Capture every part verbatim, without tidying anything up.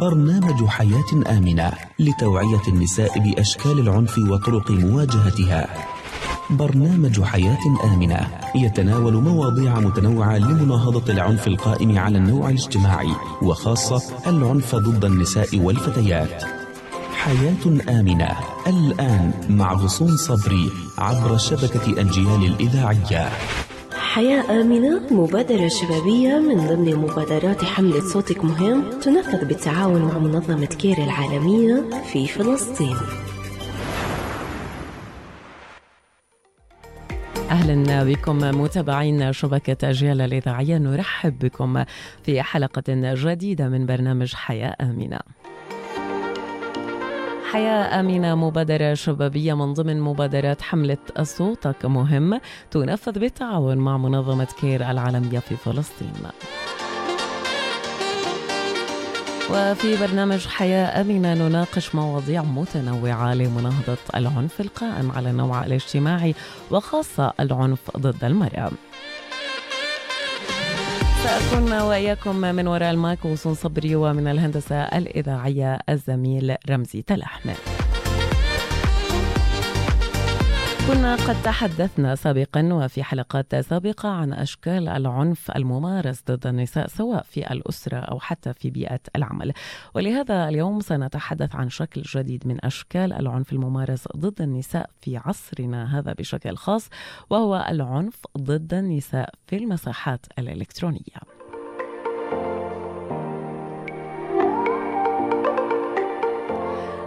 برنامج حياة آمنة لتوعية النساء بأشكال العنف وطرق مواجهتها. برنامج حياة آمنة يتناول مواضيع متنوعة لمناهضة العنف القائم على النوع الاجتماعي، وخاصة العنف ضد النساء والفتيات. حياة آمنة الآن مع غصون صبري عبر شبكة أجيال الإذاعية. حياة آمنة مبادرة شبابية من ضمن مبادرات حملة صوتك مهم، تنفذ بالتعاون مع منظمة كير العالمية في فلسطين. أهلا بكم متابعين شبكة أجيال الإذاعية، نرحب بكم في حلقة جديدة من برنامج حياة آمنة. حياة آمنة مبادرة شبابية من ضمن مبادرات حملة صوتك مهم، تنفذ بالتعاون مع منظمة كير العالمية في فلسطين. وفي برنامج حياة آمنة نناقش مواضيع متنوعة لمناهضة العنف القائم على النوع الاجتماعي، وخاصة العنف ضد المرأة. سأكون وإياكم من وراء المايك وصون صبري، ومن الهندسة الإذاعية الزميل رمزي تلحم. كنا قد تحدثنا سابقا وفي حلقات سابقة عن أشكال العنف الممارس ضد النساء، سواء في الأسرة أو حتى في بيئة العمل، ولهذا اليوم سنتحدث عن شكل جديد من أشكال العنف الممارس ضد النساء في عصرنا هذا بشكل خاص، وهو العنف ضد النساء في المساحات الإلكترونية.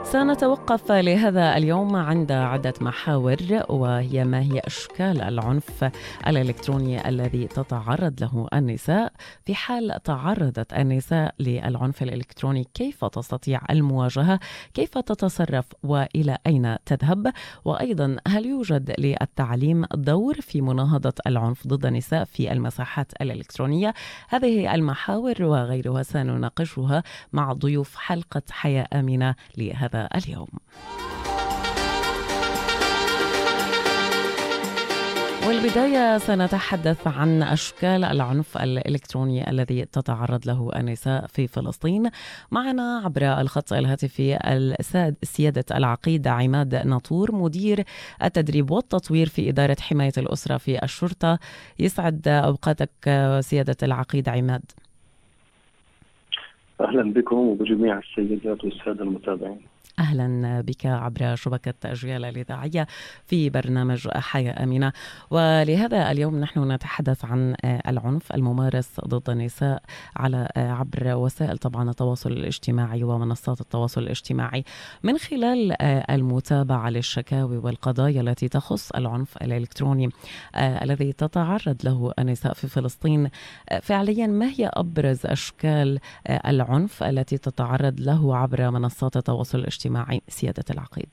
سنتوقف لهذا اليوم عند عدة محاور، وهي ما هي أشكال العنف الإلكتروني الذي تتعرض له النساء، في حال تعرضت النساء للعنف الإلكتروني كيف تستطيع المواجهة، كيف تتصرف وإلى أين تذهب، وأيضا هل يوجد للتعليم دور في مناهضة العنف ضد النساء في المساحات الإلكترونية. هذه المحاور وغيرها سنناقشها مع ضيوف حلقة حياة آمنة لهذا اليوم. والبداية سنتحدث عن أشكال العنف الإلكتروني الذي تتعرض له النساء في فلسطين. معنا عبر الخط الهاتفي سيادة العقيد عماد ناطور، مدير التدريب والتطوير في إدارة حماية الأسرة في الشرطة. يسعد أوقاتك سيادة العقيد عماد. أهلا بكم وبجميع السيدات والسادة المتابعين. أهلا بك عبر شبكة أجيال الإذاعية في برنامج حياة آمنة، ولهذا اليوم نحن نتحدث عن العنف الممارس ضد النساء على عبر وسائل طبعا التواصل الاجتماعي ومنصات التواصل الاجتماعي. من خلال المتابعة للشكاوي والقضايا التي تخص العنف الإلكتروني الذي تتعرض له النساء في فلسطين، فعليا ما هي أبرز أشكال العنف التي تتعرض له عبر منصات التواصل الاجتماعي سيادة العقيد؟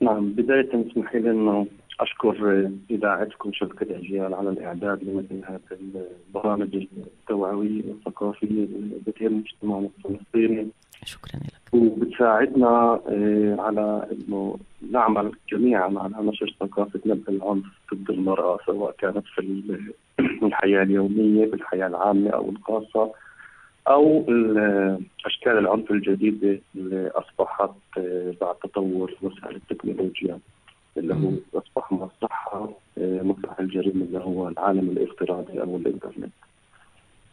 نعم، بداية اسمحي لي أن أشكر إذاعتكم شبكة أجيال على الإعداد لمثل هذه البرامج التوعوية والثقافية التي تثير المجتمع الفلسطيني. شكرا لك. وبتساعدنا على أنه نعمل جميعا على نشر ثقافة نبذ العنف ضد المرأة، سواء كانت في الحياة اليومية، في الحياة العامة أو الخاصة، أو أشكال العنف الجديدة اللي أصبحت بعد تطور وسائل التكنولوجيا، اللي هو أصبح مصحة مصحة الجريمة اللي هو العالم الافتراضي أو الإنترنت.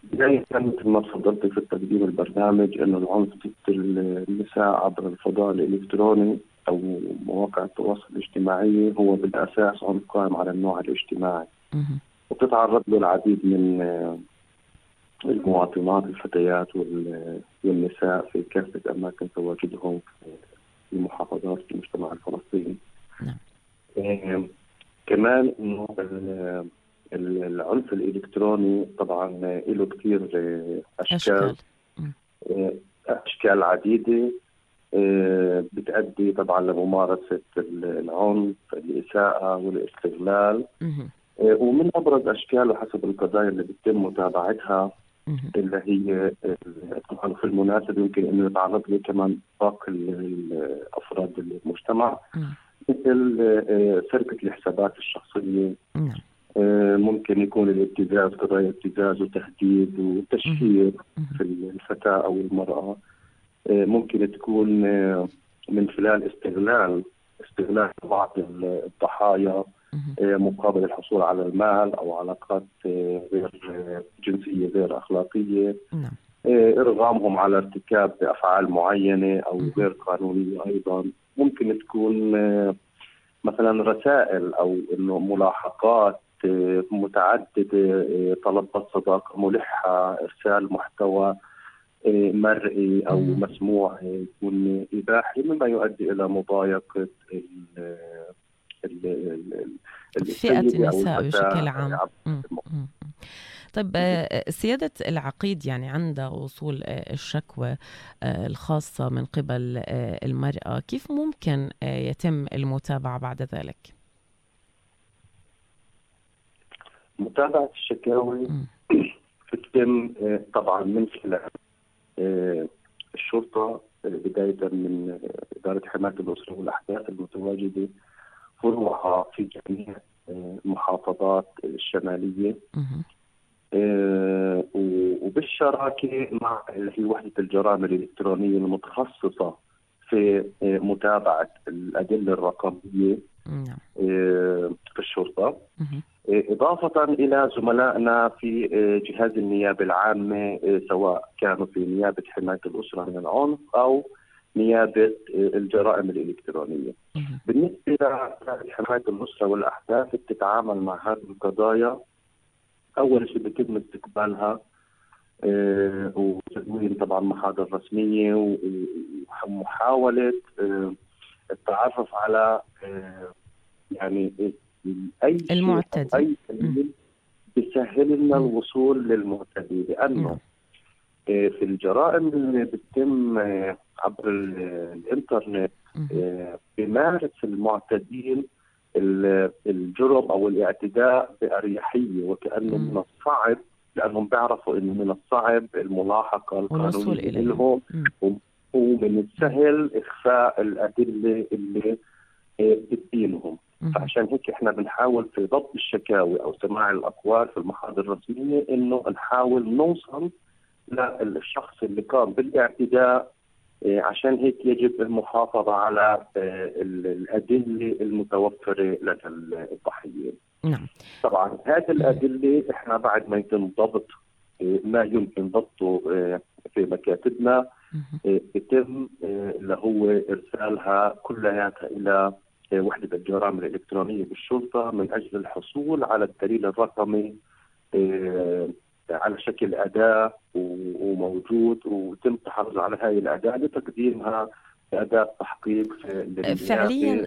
بداية مثل ما تفضلت في تقديم البرنامج، أن العنف ضد النساء عبر الفضاء الإلكتروني أو مواقع التواصل الاجتماعي هو بالأساس عنف قائم على النوع الاجتماعي، وتتعرض له العديد من المواطنات الفتيات والنساء في كافة أماكن تواجدهم في المحافظات في المجتمع الفلسطيني. نعم. كمان إنه العنف الإلكتروني طبعاً له كثير أشكال أشكال, أشكال عديدة بتؤدي طبعاً لممارسة العنف، الإساءة والاستغلال. مم. ومن أبرز أشكاله حسب القضايا اللي بتتم متابعتها اللي هي طبعا في المناسبة يمكن أنه يتعرض له كمان باقي الأفراد المجتمع، مثل سرقة الحسابات الشخصية، ممكن يكون الابتزاز، قضايا ابتزاز وتهديد وتشهير في الفتاة أو المرأة، ممكن تكون من خلال استغلال استغلال بعض الضحايا مقابل الحصول على المال أو علاقات غير جنسية غير أخلاقية، إرغامهم على ارتكاب أفعال معينة أو غير قانونية. أيضا ممكن تكون مثلا رسائل أو إنه ملاحقات متعددة، طلبات صداقة ملحة، إرسال محتوى مرئي أو مسموع يكون إباحي، مما يؤدي إلى مضايقة فئة النساء بشكل عام. طيب سيادة العقيد، يعني عند وصول الشكوى الخاصة من قبل المرأة، كيف ممكن يتم المتابعة بعد ذلك؟ متابعة الشكاوي تتم طبعا من خلال الشرطة، بداية من إدارة حماية الأسرة والأحداث المتواجدة فروعها في جميع المحافظات الشمالية، وبالشراكة مع هي وحدة الجرائم الإلكترونية المتخصصة في متابعة الأدلة الرقمية في الشرطة، إضافة إلى زملائنا في جهاز النيابة العامة، سواء كانوا في نيابة حماية الأسرة من العنف أو نيابة الجرائم الإلكترونية. بالنسبة لحماية الأسرة والأحداث بتتعامل مع هذه القضايا، أول شيء بيتم استقبالها وتدوين طبعا محاضر رسمية ومحاولة التعرف على يعني أي المعتدي، أي دليل بيسهل لنا الوصول للمعتدي، لأنه في الجرائم اللي بتتم عبر الإنترنت بمارس المعتدين الجرم أو الاعتداء بأريحية، وكأنه من الصعب، لأنهم بيعرفوا إنه من الصعب الملاحقة القانونية لهم، ومن السهل إخفاء الأدلة اللي بتدينهم. فعشان هيك احنا بنحاول في ضبط الشكاوي أو سماع الأقوال في المحاضر الرسمية إنه نحاول نوصل للشخص اللي قام بالاعتداء، عشان هيك يجب المحافظة على الأدلة المتوفرة لدى الضحية. نعم. طبعا هذه الأدلة احنا بعد ما يتم ضبط ما يمكن ضبطه في مكاتبنا، يتم اللي هو إرسالها كلها إلى وحدة الجرائم الإلكترونية بالشرطة من أجل الحصول على الدليل الرقمي على شكل أداة وموجود، وتم التحرز على هاي الأداة لتقديمها أداة تحقيق فعليا.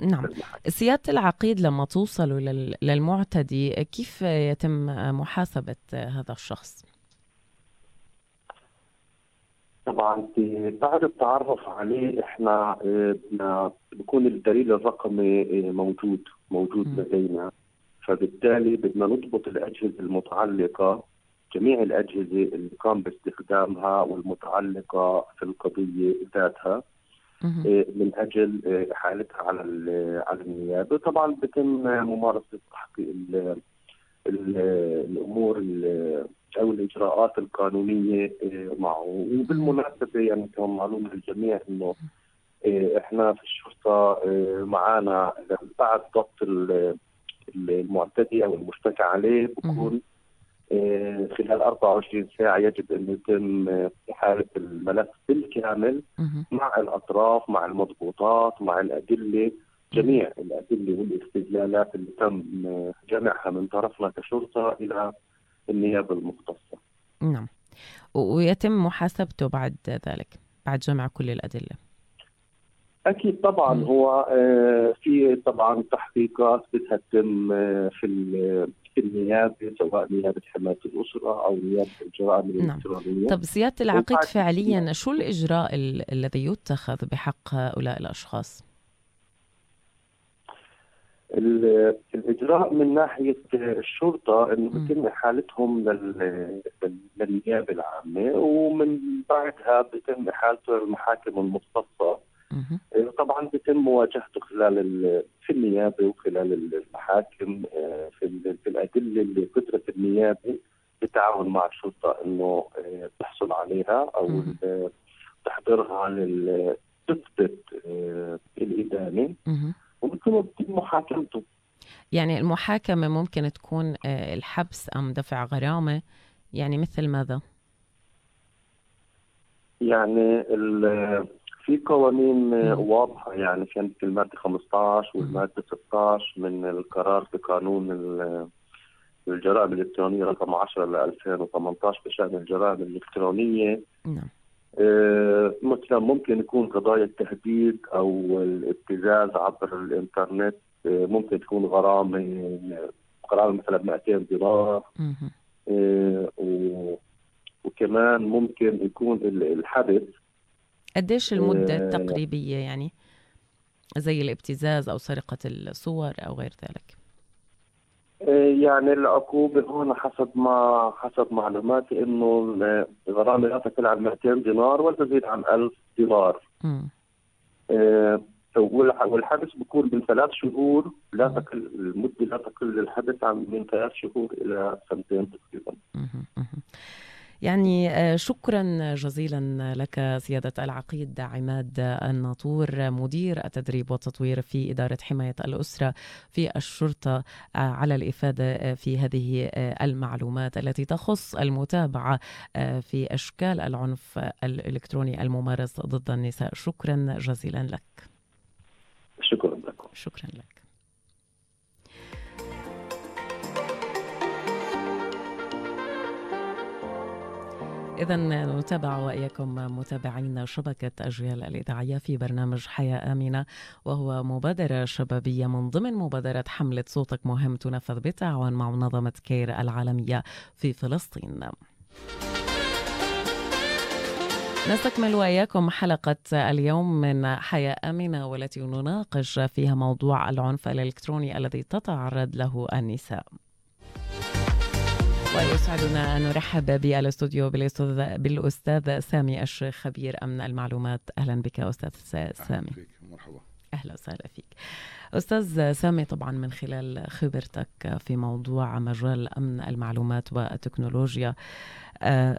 نعم. سيادة العقيد، لما توصلوا للمعتدي كيف يتم محاسبة هذا الشخص؟ طبعا بعد التعرف عليه احنا بيكون الدليل الرقمي موجود موجود لدينا، فبالتالي بدنا نضبط الأجهزة المتعلقة، جميع الأجهزة اللي قام باستخدامها والمتعلقة في القضية ذاتها من أجل حالتها على على النيابة. طبعا بتم ممارسة تحقيق الأمور أو الإجراءات القانونية معه. وبالمناسبة يعني كمان معلومة للجميع إنه إحنا في الشرطة معانا بعد ضبط المعتدي أو المشتكى عليه بكون خلال أربعة وعشرين ساعة يجب أن يتم إحالة الملف بالكامل مع الأطراف، مع المضبوطات، مع الأدلة، جميع الأدلة والاستدلالات اللي تم جمعها من طرفنا كشرطة إلى النيابة المختصة. نعم. ويتم محاسبته بعد ذلك، بعد جمع كل الأدلة؟ أكيد طبعا. هو في طبعا تحقيقات بدها تتم في في النيابة، سواء نيابة حماية الأسرة أو نيابة الجرائم الإلكترونية. نعم. طب سيادة العقيد، فعليا شو الإجراء الذي يتخذ بحق هؤلاء الأشخاص؟ الإجراء من ناحية الشرطة إنه بتم إحالتهم لل... للنيابة العامة، ومن بعدها بتم إحالته للمحاكم المختصة. طبعا يتم مواجهته خلال في النيابه وخلال المحاكم في في الادله اللي قدرت النيابه بالتعاون مع الشرطه انه تحصل عليها او تحضرها لتثبت الادانه وبالتالي بتتم محاكمته. يعني المحاكمه ممكن تكون الحبس ام دفع غرامه، يعني مثل ماذا؟ يعني في قوانين واضحه، يعني كانت الماده خمسة عشر والماده ستة عشر من القرار بقانون الجرائم الإلكترونية رقم عشرة ل ألفين وثمانية عشر بشأن الجرائم الإلكترونية. نعم. آه مثلا ممكن يكون قضايا التهديد أو الابتزاز عبر الإنترنت، آه ممكن تكون غرامة قرار مثلا مئتين دولار، آه وكمان ممكن يكون الحبس. قديش المدة آه التقريبية، يعني زي الابتزاز أو سرقة الصور أو غير ذلك؟ يعني العقوبة هون حسب ما حسب معلوماتي إنه الغرامة لا تقل عن مئتين دينار ولا تزيد عن ألف دينار. آه والحبس بيكون من ثلاث شهور لا تقل المدة لا تقل الحبس عن من ثلاث شهور إلى سنتين تقريبا. يعني شكرا جزيلا لك سيادة العقيد عماد الناطور، مدير التدريب والتطوير في إدارة حماية الأسرة في الشرطة، على الإفادة في هذه المعلومات التي تخص المتابعة في أشكال العنف الإلكتروني الممارس ضد النساء. شكرا جزيلا لك. شكرا لكم. شكرا لك. إذا نتابع وإياكم متابعين شبكة أجيال الإذاعية في برنامج حياة آمنة، وهو مبادرة شبابية من ضمن مبادرة حملة صوتك مهم تنفذ بالتعاون مع منظمة كير العالمية في فلسطين. نستكمل وإياكم حلقة اليوم من حياة آمنة، والتي نناقش فيها موضوع العنف الإلكتروني الذي تتعرض له النساء. ويسعدنا أن نرحب بالاستوديو بالأستاذ سامي الشيخ، خبير أمن المعلومات. أهلا بك أستاذ سامي. بك. مرحبا. أهلا وسهلا فيك أستاذ سامي. طبعا من خلال خبرتك في موضوع مجال أمن المعلومات والتكنولوجيا،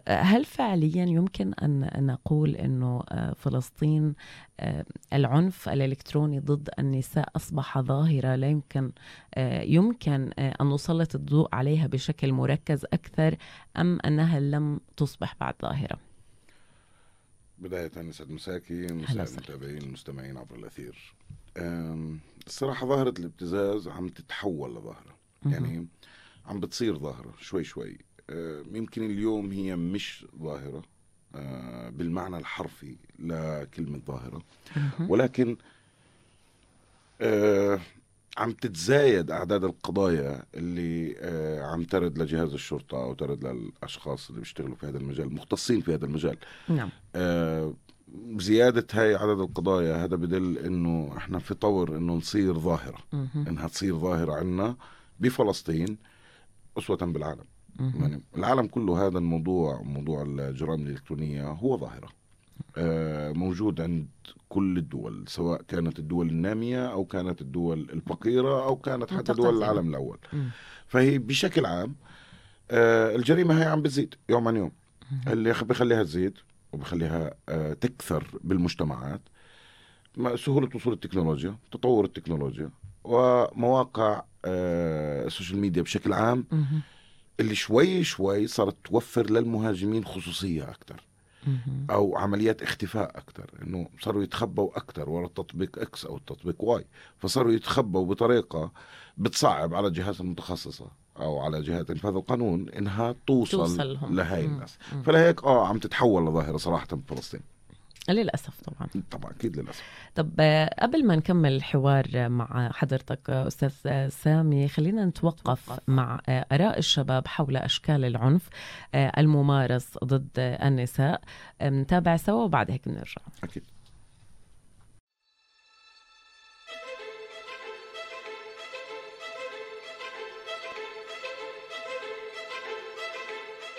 هل فعليا يمكن أن نقول أنه فلسطين العنف الإلكتروني ضد النساء أصبح ظاهرة لا يمكن يمكن أن نسلط الضوء عليها بشكل مركز أكثر، أم أنها لم تصبح بعد ظاهرة؟ بداية نسعد مساكي، نسعد متابعين المستمعين عبر الأثير. الصراحة ظاهرة الابتزاز عم تتحول لظاهرة، يعني عم بتصير ظاهرة شوي شوي. يمكن اليوم هي مش ظاهرة بالمعنى الحرفي لكلمة ظاهرة، ولكن عم تتزايد أعداد القضايا اللي عم ترد لجهاز الشرطة أو ترد للأشخاص اللي بيشتغلوا في هذا المجال، مختصين في هذا المجال. نعم. زيادة هاي عدد القضايا هذا بدل إنه إحنا في طور إنه نصير ظاهرة، إنها تصير ظاهرة عنا بفلسطين أسوة بالعالم. يعني العالم كله هذا الموضوع، موضوع الجرائم الإلكترونية، هو ظاهرة موجود عند كل الدول، سواء كانت الدول النامية أو كانت الدول الفقيرة أو كانت حتى دول العالم الأول. فهي بشكل عام الجريمة هي عم بتزيد يوم عن يوم، اللي بيخليها تزيد وبيخليها تكثر بالمجتمعات سهولة وصول التكنولوجيا، تطور التكنولوجيا، ومواقع السوشيال ميديا بشكل عام اللي شوي شوي صارت توفر للمهاجمين خصوصية أكتر أو عمليات اختفاء أكتر، إنه صاروا يتخبوا أكتر وراء التطبيق إكس أو التطبيق واي، فصاروا يتخبوا بطريقة بتصعب على الجهات المتخصصة أو على جهات إنفاذ القانون إنها توصل, توصل لهاي الناس. فلهيك آه عم تتحول لظاهرة صراحة في فلسطين، للأسف. طبعا طبعا أكيد للأسف. طب قبل ما نكمل الحوار مع حضرتك أستاذ سامي، خلينا نتوقف مع آراء الشباب حول أشكال العنف الممارس ضد النساء. نتابع سوا وبعد هيك نرجع. أكيد.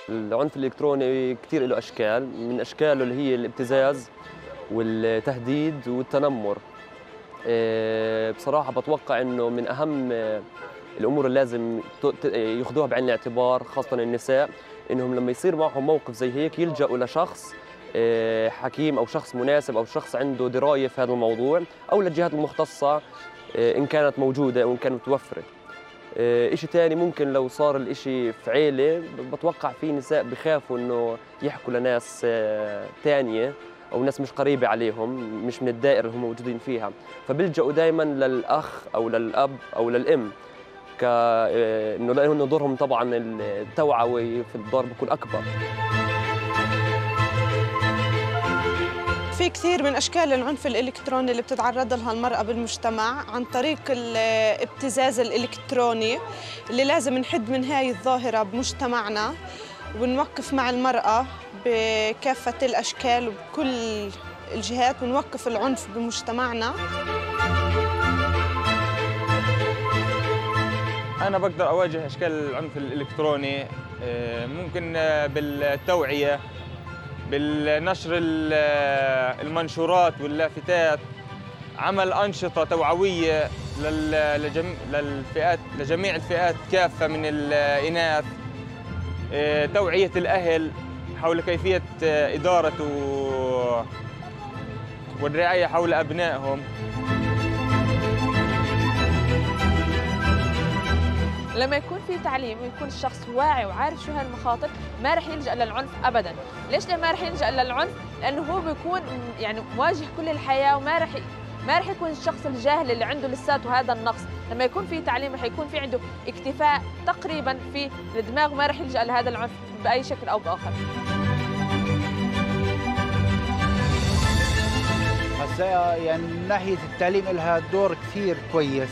العنف الإلكتروني كتير له أشكال، من أشكاله اللي هي الابتزاز والتهديد والتنمر. بصراحة بتوقع أنه من أهم الأمور اللي لازم ياخذوها بعين الاعتبار خاصة النساء، أنهم لما يصير معهم موقف زي هيك يلجأوا لشخص حكيم أو شخص مناسب أو شخص عنده دراية في هذا الموضوع، أو للجهات المختصة إن كانت موجودة أو إن كانت متوفرة. إشي تاني، ممكن لو صار الإشي في عيلة بتوقع في نساء بخافوا إنه يحكوا لناس تانية أو ناس مش قريبة عليهم، مش من الدائرة اللي هم موجودين فيها، فبيلجأوا دايماً للأخ أو للأب أو للأم، كإنه لأنه دورهم طبعاً التوعوي في الدار بيكون أكبر. في كثير من أشكال العنف الإلكتروني اللي بتتعرض لها المرأة بالمجتمع عن طريق الابتزاز الإلكتروني، اللي لازم نحد من هاي الظاهرة بمجتمعنا ونوقف مع المرأة بكافة الأشكال وبكل الجهات ونوقف العنف بمجتمعنا. أنا بقدر أواجه أشكال العنف الإلكتروني ممكن بالتوعية، بالنشر المنشورات واللافتات، عمل أنشطة توعوية للفئات لجميع الفئات كافة من الإناث، توعية الأهل حول كيفية إدارة والرعاية حول أبنائهم. لما يكون في تعليم ويكون الشخص واعي وعارف شو هالمخاطر ما رح يلجأ للعنف أبداً. ليش ما رح يلجأ للعنف؟ لأنه هو بيكون يعني مواجه كل الحياة، وما رح ما رح يكون الشخص الجاهل اللي عنده لساته هذا النقص. لما يكون في تعليم رح يكون في عنده اكتفاء تقريباً في الدماغ، وما رح يلجأ لهذا العنف بأي شكل أو بآخر. هسا يعني من ناحية التعليم لها دور كثير كويس،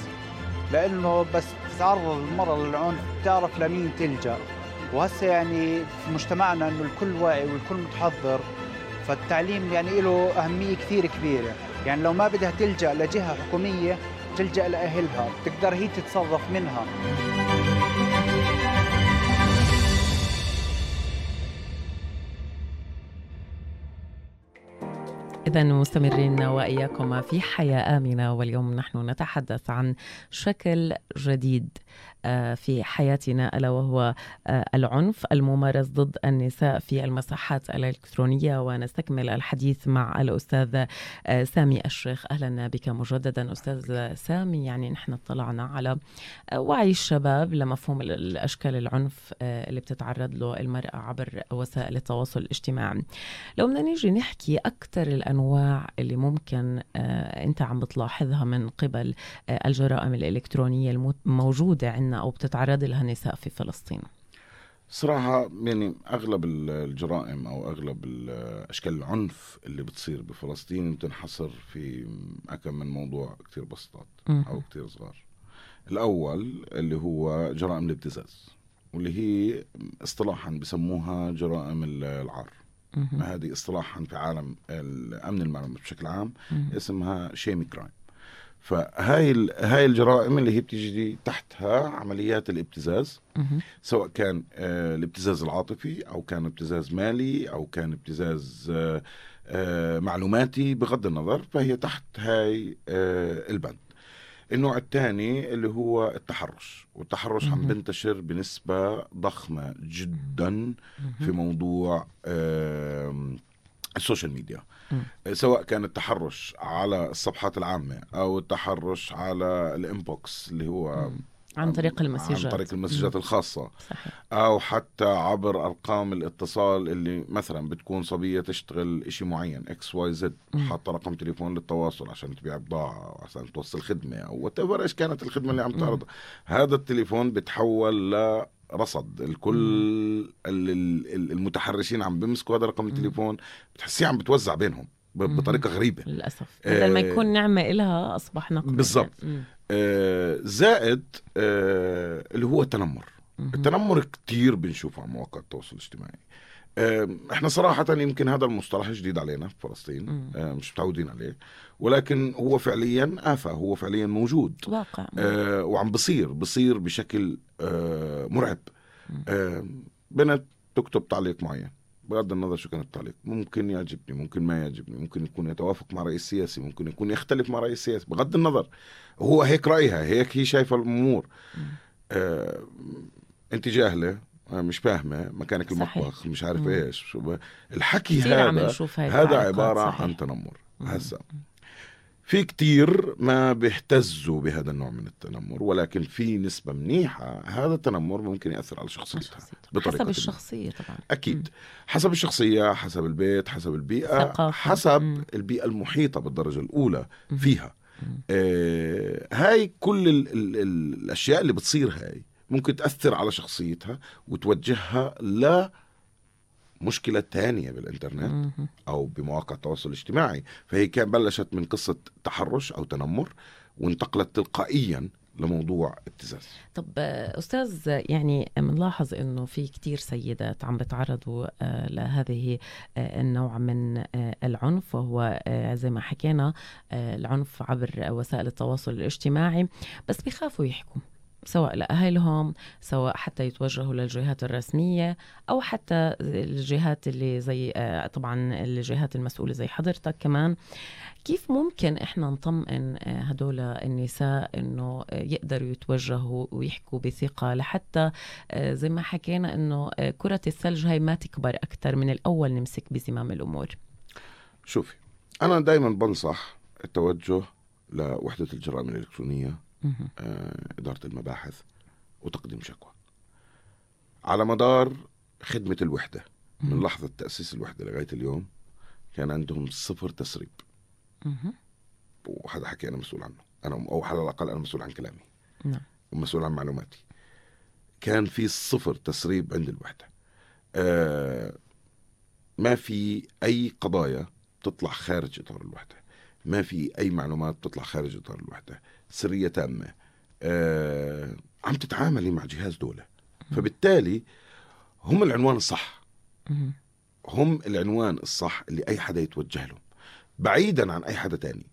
لأنه بس تعرض المرأة للعنف بتعرف لمين تلجأ، وهسه يعني في مجتمعنا انه الكل واعي والكل متحضر، فالتعليم يعني له أهمية كثير كبيرة. يعني لو ما بدها تلجأ لجهة حكومية تلجأ لأهلها، بتقدر هي تتصرف منها. إذا مستمرين وإياكم في حياة آمنة، واليوم نحن نتحدث عن شكل جديد في حياتنا ألا وهو العنف الممارس ضد النساء في المساحات الإلكترونية، ونستكمل الحديث مع الأستاذ سامي الشيخ. أهلا بك مجددا أستاذ سامي. يعني نحن اطلعنا على وعي الشباب لمفهوم الأشكال العنف اللي بتتعرض له المرأة عبر وسائل التواصل الاجتماعي. لو بدنا نيجي نحكي أكثر الأنواع اللي ممكن أنت عم بتلاحظها من قبل الجرائم الإلكترونية الموجودة عندنا أو بتتعرض لها النساء في فلسطين. صراحة يعني أغلب الجرائم أو أغلب أشكال العنف اللي بتصير بفلسطين بتنحصر في أكم من موضوع كتير بسيطات أو كتير صغار. الأول اللي هو جرائم الابتزاز، واللي هي اصطلاحا بسموها جرائم العار. هذه اصطلاحا في عالم الأمن المعلومات بشكل عام اسمها شيمي كرايم. فهاي هاي الجرائم اللي هي بتيجي تحتها عمليات الابتزاز، سواء كان الابتزاز العاطفي أو كان ابتزاز مالي أو كان ابتزاز معلوماتي، بغض النظر فهي تحت هاي البند. النوع الثاني اللي هو التحرش، والتحرش عم بنتشر بنسبة ضخمة جدا في موضوع السوشيال ميديا، سواء كان التحرش على الصفحات العامة أو التحرش على الانبوكس اللي هو عن طريق المسجات عن طريق المسجات الخاصة، صحيح. أو حتى عبر أرقام الاتصال اللي مثلا بتكون صبية تشتغل إشي معين إكس واي زد، حاطة رقم تليفون للتواصل عشان تبيع بضاعة أو عشان توصل خدمة أو وتبر إيش كانت الخدمة اللي عم تعرضها. هذا التليفون بتحول ل رصد. الكل المتحرشين عم بمسكوا هذا رقم التليفون، بتحسيه عم بتوزع بينهم بطريقة غريبة للأسف. بدل آه ما يكون نعمة إلها أصبح نقمة. بالضبط. آه زائد آه اللي هو التنمر. مم. التنمر كتير بنشوفه على مواقع التواصل الاجتماعي. آه احنا صراحة يمكن هذا المصطلح جديد علينا في فلسطين، آه مش متعودين عليه، ولكن هو فعليا آفة، هو فعليا موجود واقع. آه وعم بصير بصير بشكل آه مرعب. آه بنت تكتب تعليق معين بغض النظر شو كان الطريق، ممكن يعجبني ممكن ما يعجبني، ممكن يكون يتوافق مع رئيس سياسي، ممكن يكون يختلف مع رئيس سياسي، بغض النظر هو هيك رأيها، هيك هي شايفة الأمور. آه، أنت جاهلة، مش فاهمة مكانك المطبخ، مش عارف مم. إيش الحكي هذا. هذا عبارة صحيح. عن تنمر. هسا في كتير ما بيحتزوا بهذا النوع من التنمر، ولكن في نسبة منيحة هذا التنمر ممكن يأثر على شخصيتها بطريقة حسب الشخصية طبعا. أكيد مم. حسب الشخصية، حسب البيت، حسب البيئة، ثقافة. حسب مم. البيئة المحيطة بالدرجة الأولى مم. فيها. مم. آه، هاي كل ال ال ال الأشياء اللي بتصير هاي ممكن تأثر على شخصيتها وتوجهها ل مشكلة تانية بالإنترنت أو بمواقع التواصل الاجتماعي. فهي كان بلشت من قصة تحرش أو تنمر وانتقلت تلقائيا لموضوع ابتزاز. طب أستاذ، يعني بنلاحظ أنه في كتير سيدات عم بتعرضوا لهذه النوع من العنف، وهو زي ما حكينا العنف عبر وسائل التواصل الاجتماعي، بس بيخافوا يحكوا سواء لأهلهم، سواء حتى يتوجهوا للجهات الرسمية أو حتى الجهات اللي زي طبعا الجهات المسؤولة زي حضرتك كمان. كيف ممكن إحنا نطمئن هدول النساء إنه يقدروا يتوجهوا ويحكوا بثقة، لحتى زي ما حكينا إنه كرة الثلج هاي ما تكبر أكتر من الأول، نمسك بزمام الأمور؟ شوفي، أنا دايما بنصح التوجه لوحدة الجرائم الإلكترونية، إدارة المباحث، وتقديم شكوى على مدار خدمة الوحدة. من لحظة تأسيس الوحدة لغاية اليوم كان عندهم صفر تسريب، وحدا حكي أنا مسؤول عنه، أنا أو على الأقل أنا مسؤول عن كلامي ومسؤول عن معلوماتي. كان في صفر تسريب عند الوحدة. آه، ما في أي قضايا تطلع خارج إطار الوحدة، ما في أي معلومات تطلع خارج إطار الوحدة، سرية تامة. آه، عم تتعاملي مع جهاز دولة، فبالتالي هم العنوان الصح، هم العنوان الصح اللي أي حدا يتوجه لهم بعيدا عن أي حدا تاني.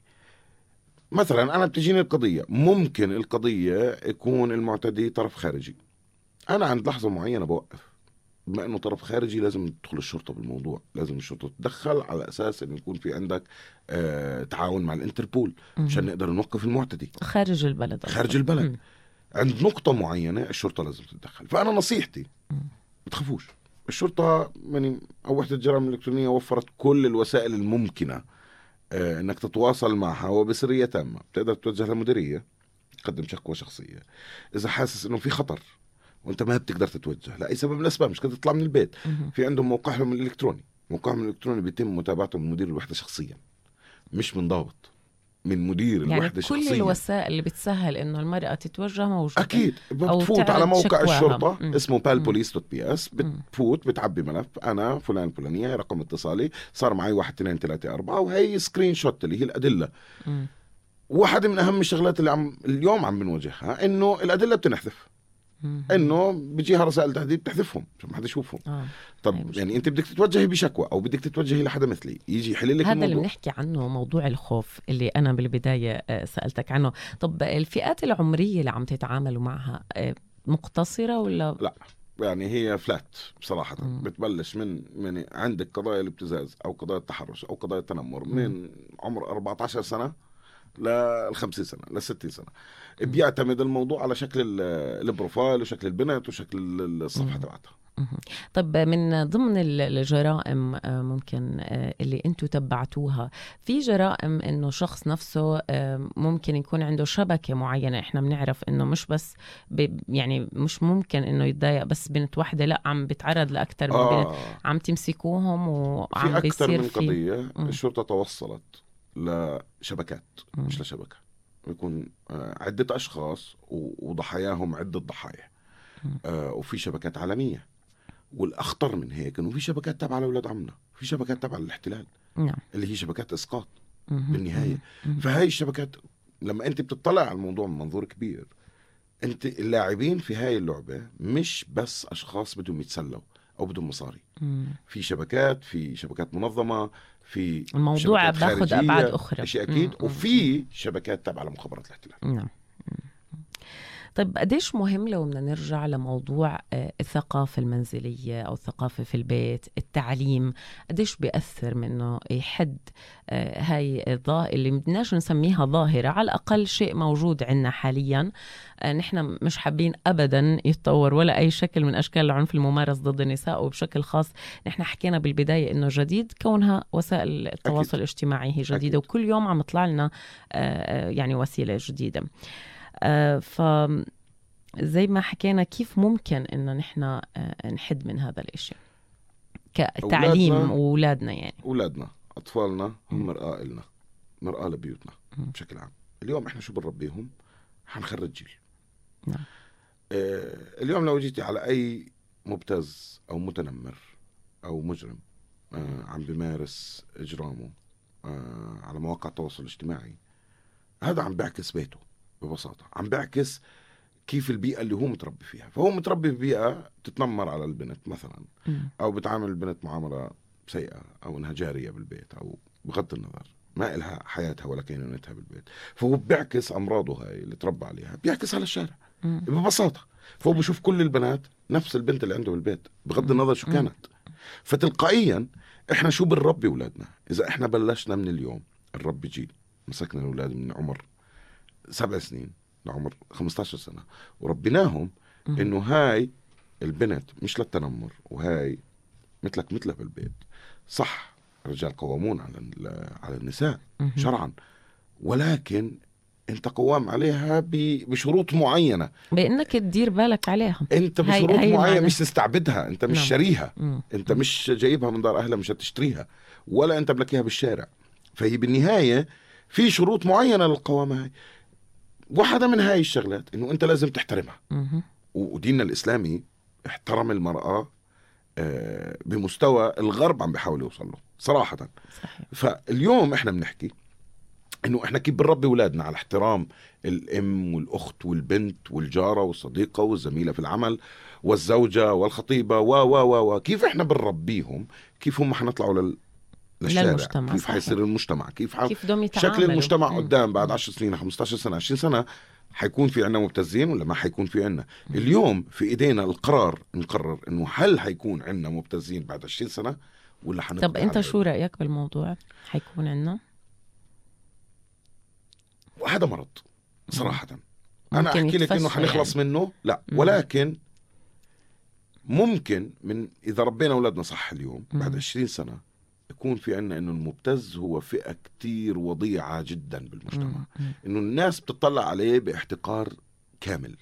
مثلا أنا بتجيني القضية، ممكن القضية يكون المعتدي طرف خارجي، أنا عند لحظة معينة بوقف، بما أنه طرف خارجي لازم تدخل الشرطة بالموضوع، لازم الشرطة تدخل على أساس أن يكون في عندك آه تعاون مع الانتربول مشان نقدر نوقف المعتدي خارج البلد. خارج البلد مم. عند نقطة معينة الشرطة لازم تتدخل. فأنا نصيحتي ما تخافوش، الشرطة يعني أو وحدة الجرائم الإلكترونية وفرت كل الوسائل الممكنة آه أنك تتواصل معها وبسرية تامة. بتقدر توجه للمديرية، تقدم شكوى شخصية إذا حاسس أنه في خطر وانت ما بتقدر تتوجه لأي سبب من الأسباب، مش كده تطلع من البيت. في عندهم موقعهم الإلكتروني، موقعهم الإلكتروني بيتم متابعته من مدير الوحدة شخصيا، مش من ضابط، من مدير يعني الوحدة شخصيا. يعني كل الوسائل اللي بتسهل إنه المرأة تتوجه موجودة. أكيد بتفوت على موقع الشرطة مم. اسمه بالبوليس دوت بي إس، بتفوت بتعبي ملف، أنا فلان فلانية، رقم اتصالي، صار معي واحد اثنين ثلاثة أربعة، وهي سكرين شوت اللي هي الأدلة. مم. واحد من أهم الشغلات اللي عم اليوم عم بنواجهها إنه الأدلة بتنحذف، انه بيجيها رسائل تهديد بتحذفهم عشان ما حدا يشوفهم. آه. طب يعني انت بدك تتوجهي بشكوى او بدك تتوجهي لحدا مثلي يجي يحل لك هذا الموضوع. اللي بنحكي عنه موضوع الخوف اللي انا بالبدايه سالتك عنه. طب الفئات العمريه اللي عم تتعاملوا معها مقتصره ولا لا؟ يعني هي فلات بصراحه. مم. بتبلش من من عندك قضايا الابتزاز او قضايا التحرش او قضايا التنمر من مم. عمر أربعة عشر سنه للخمسين سنة للستين سنة. بيعتمد الموضوع على شكل البروفايل وشكل البنات وشكل الصفحة تبعتها. طب من ضمن الجرائم ممكن اللي انتو تبعتوها، في جرائم انه شخص نفسه ممكن يكون عنده شبكة معينة، احنا بنعرف انه مش بس يعني مش ممكن انه يتضايق بس بنت واحدة، لا عم بتعرض لأكتر من بنت، عم تمسكوهم وعم بيصير في أكتر من قضية. الشرطة توصلت لشبكات مم. مش لشبكة، يكون عدة أشخاص وضحاياهم عدة ضحايا. آه، وفي شبكات عالمية، والأخطر من هيك إنه في شبكات تابعة لأولاد عمنا، في شبكات تابعة للاحتلال مم. اللي هي شبكات إسقاط مم. بالنهاية. مم. فهاي الشبكات لما أنت بتطلع على الموضوع من منظور كبير، أنت اللاعبين في هاي اللعبة مش بس أشخاص بدهم يتسلوا أو بدهم مصاري. مم. في شبكات، في شبكات منظمة، في الموضوع باخذ أبعاد أخرى. شيء أكيد. مم. وفي شبكات تابعة لمخابرات الاحتلال. نعم. طيب قديش مهم لو بدنا نرجع لموضوع الثقافة المنزلية أو الثقافة في البيت، التعليم قديش بيأثر منه يحد هاي الظاهرة اللي بدناش نسميها ظاهرة، على الأقل شيء موجود عندنا حاليا نحن مش حابين أبدا يتطور ولا أي شكل من أشكال العنف الممارس ضد النساء، وبشكل خاص نحن حكينا بالبداية إنه جديد كونها وسائل التواصل الاجتماعي هي جديدة أكيد. وكل يوم عم يطلع لنا يعني وسيلة جديدة، فزي ما حكينا كيف ممكن إنه نحن نحد من هذا الإشي كتعليم أولادنا، يعني أولادنا أطفالنا هم مرآة لنا، مرآة لبيوتنا بشكل عام. اليوم إحنا شو بنربيهم حنخرج جيل. نعم. آه اليوم لو جيتي على أي مبتز أو متنمر أو مجرم آه عم بمارس إجرامه آه على مواقع التواصل الاجتماعي، هذا عم بيعكس بيته ببساطة، عم بيعكس كيف البيئة اللي هو متربي فيها. فهو متربي في بيئة بتتنمر على البنت مثلا أو بتعامل البنت معاملة سيئة أو إنها جارية بالبيت أو بغض النظر ما إلها حياتها ولا كينونتها بالبيت، فهو بيعكس أمراضه هاي اللي تربى عليها بيعكس على الشارع ببساطة. فهو بشوف كل البنات نفس البنت اللي عنده بالبيت بغض النظر شو كانت. فتلقائيا إحنا شو بنربي أولادنا؟ إذا إحنا بلشنا من اليوم الرب جيل، مسكنا الأولاد من عمر سبع سنين لعمر خمستاشر سنة وربيناهم إنه هاي البنت مش للتنمر وهاي مثلك مثلها بالبيت، صح الرجال قوامون على على النساء شرعا، ولكن انت قوام عليها بشروط معينه بانك تدير بالك عليها، انت بشروط معينه مش تستعبدها، انت مش شاريها، انت مش جايبها من دار اهلها، مش هتشتريها ولا انت بلاقيها بالشارع. فهي بالنهايه في شروط معينه للقوامه هاي، واحده من هاي الشغلات انه انت لازم تحترمها. وديننا الاسلامي احترم المراه بمستوى الغرب عم بيحاول يوصل له صراحة. صحيح. فاليوم احنا بنحكي انه احنا كيف بنربي اولادنا على احترام الام والاخت والبنت والجارة والصديقة والزميلة في العمل والزوجة والخطيبة و و و كيف احنا بنربيهم، كيف هم حنطلعوا لل... للشارع، كيف حيصير المجتمع، كيف, ح... كيف شكل المجتمع و... قدام بعد عشر سنين خمستاشر سنة عشرين سنة، حيكون في عنا مبتزين ولا ما حيكون في عنا؟ اليوم في ايدينا القرار نقرر انه هل حيكون عنا مبتزين بعد عشرين سنة ولا حنبقى. طب انت شو رأيك بالموضوع؟ حيكون عنا؟ هذا مرض صراحة. انا احكي لك انه حنخلص يعني. منه لا، ولكن ممكن من اذا ربينا اولادنا صح اليوم بعد عشرين سنة يكون في عنا إنه المبتز هو فئة كتير وضيعة جدا بالمجتمع، إنه الناس بتطلع عليه باحتقار كامل.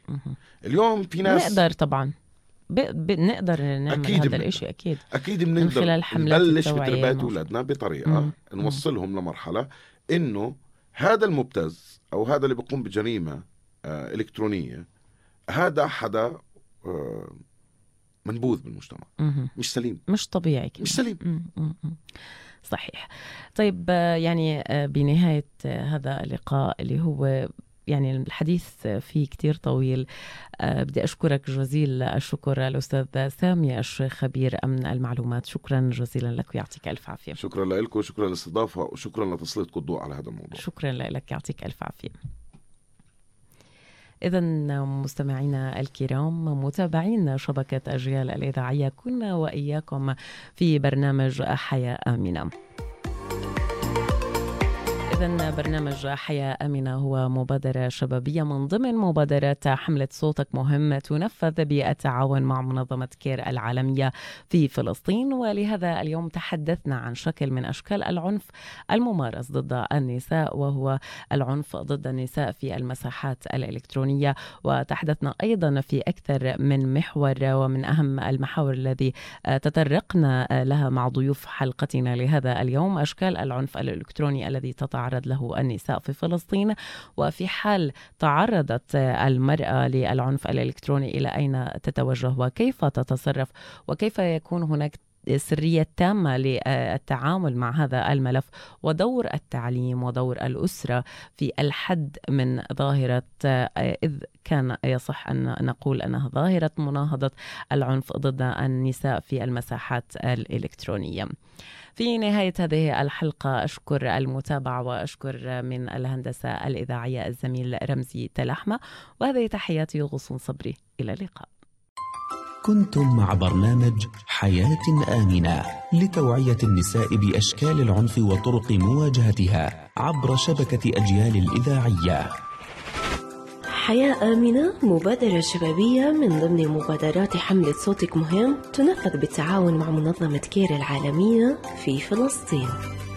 اليوم في ناس نقدر طبعا ب... بنقدر نعمل هذا الإشي أكيد أكيد بنقدر نبلش بتربية أولادنا بطريقة مم. مم. نوصلهم لمرحلة إنه هذا المبتز أو هذا اللي بيقوم بجريمة آه إلكترونية هذا حدا آه منبوذ بالمجتمع، مم. مش سليم، مش طبيعي كده. مش سليم. مم. مم. صحيح. طيب يعني بنهاية هذا اللقاء اللي هو يعني الحديث فيه كتير طويل، بدي أشكرك جزيل الشكر الأستاذ سامي الشيخ خبير أمن المعلومات، شكرا جزيلا لك ويعطيك ألف عافية. شكرا لك وشكرا للاستضافة وشكرا لتسليطك الضوء على هذا الموضوع. شكرا لك، يعطيك ألف عافية. إذن مستمعينا الكرام، متابعين شبكة أجيال الإذاعية، كنا وإياكم في برنامج حياة آمنة. إذن برنامج حياة آمنة هو مبادرة شبابية من ضمن مبادرة حملة صوتك مهم، تنفذ بالتعاون مع منظمة كير العالمية في فلسطين. ولهذا اليوم تحدثنا عن شكل من أشكال العنف الممارس ضد النساء، وهو العنف ضد النساء في المساحات الإلكترونية، وتحدثنا أيضا في أكثر من محور ومن أهم المحاور الذي تطرقنا لها مع ضيوف حلقتنا لهذا اليوم، أشكال العنف الإلكتروني الذي تطرق تعرض له النساء في فلسطين، وفي حال تعرضت المرأة للعنف الإلكتروني إلى أين تتوجه وكيف تتصرف، وكيف يكون هناك السرية التامة للتعامل مع هذا الملف، ودور التعليم ودور الأسرة في الحد من ظاهرة، إذ كان يصح أن نقول أنها ظاهرة مناهضة العنف ضد النساء في المساحات الإلكترونية. في نهاية هذه الحلقة أشكر المتابعة وأشكر من الهندسة الإذاعية الزميل رمزي تلحم، وهذه تحياتي غصون صبري، إلى اللقاء. كنتم مع برنامج حياة آمنة لتوعية النساء بأشكال العنف وطرق مواجهتها عبر شبكة أجيال الإذاعية. حياة آمنة مبادرة شبابية من ضمن مبادرات حملة صوتك مهم، تنفذ بالتعاون مع منظمة كير العالمية في فلسطين.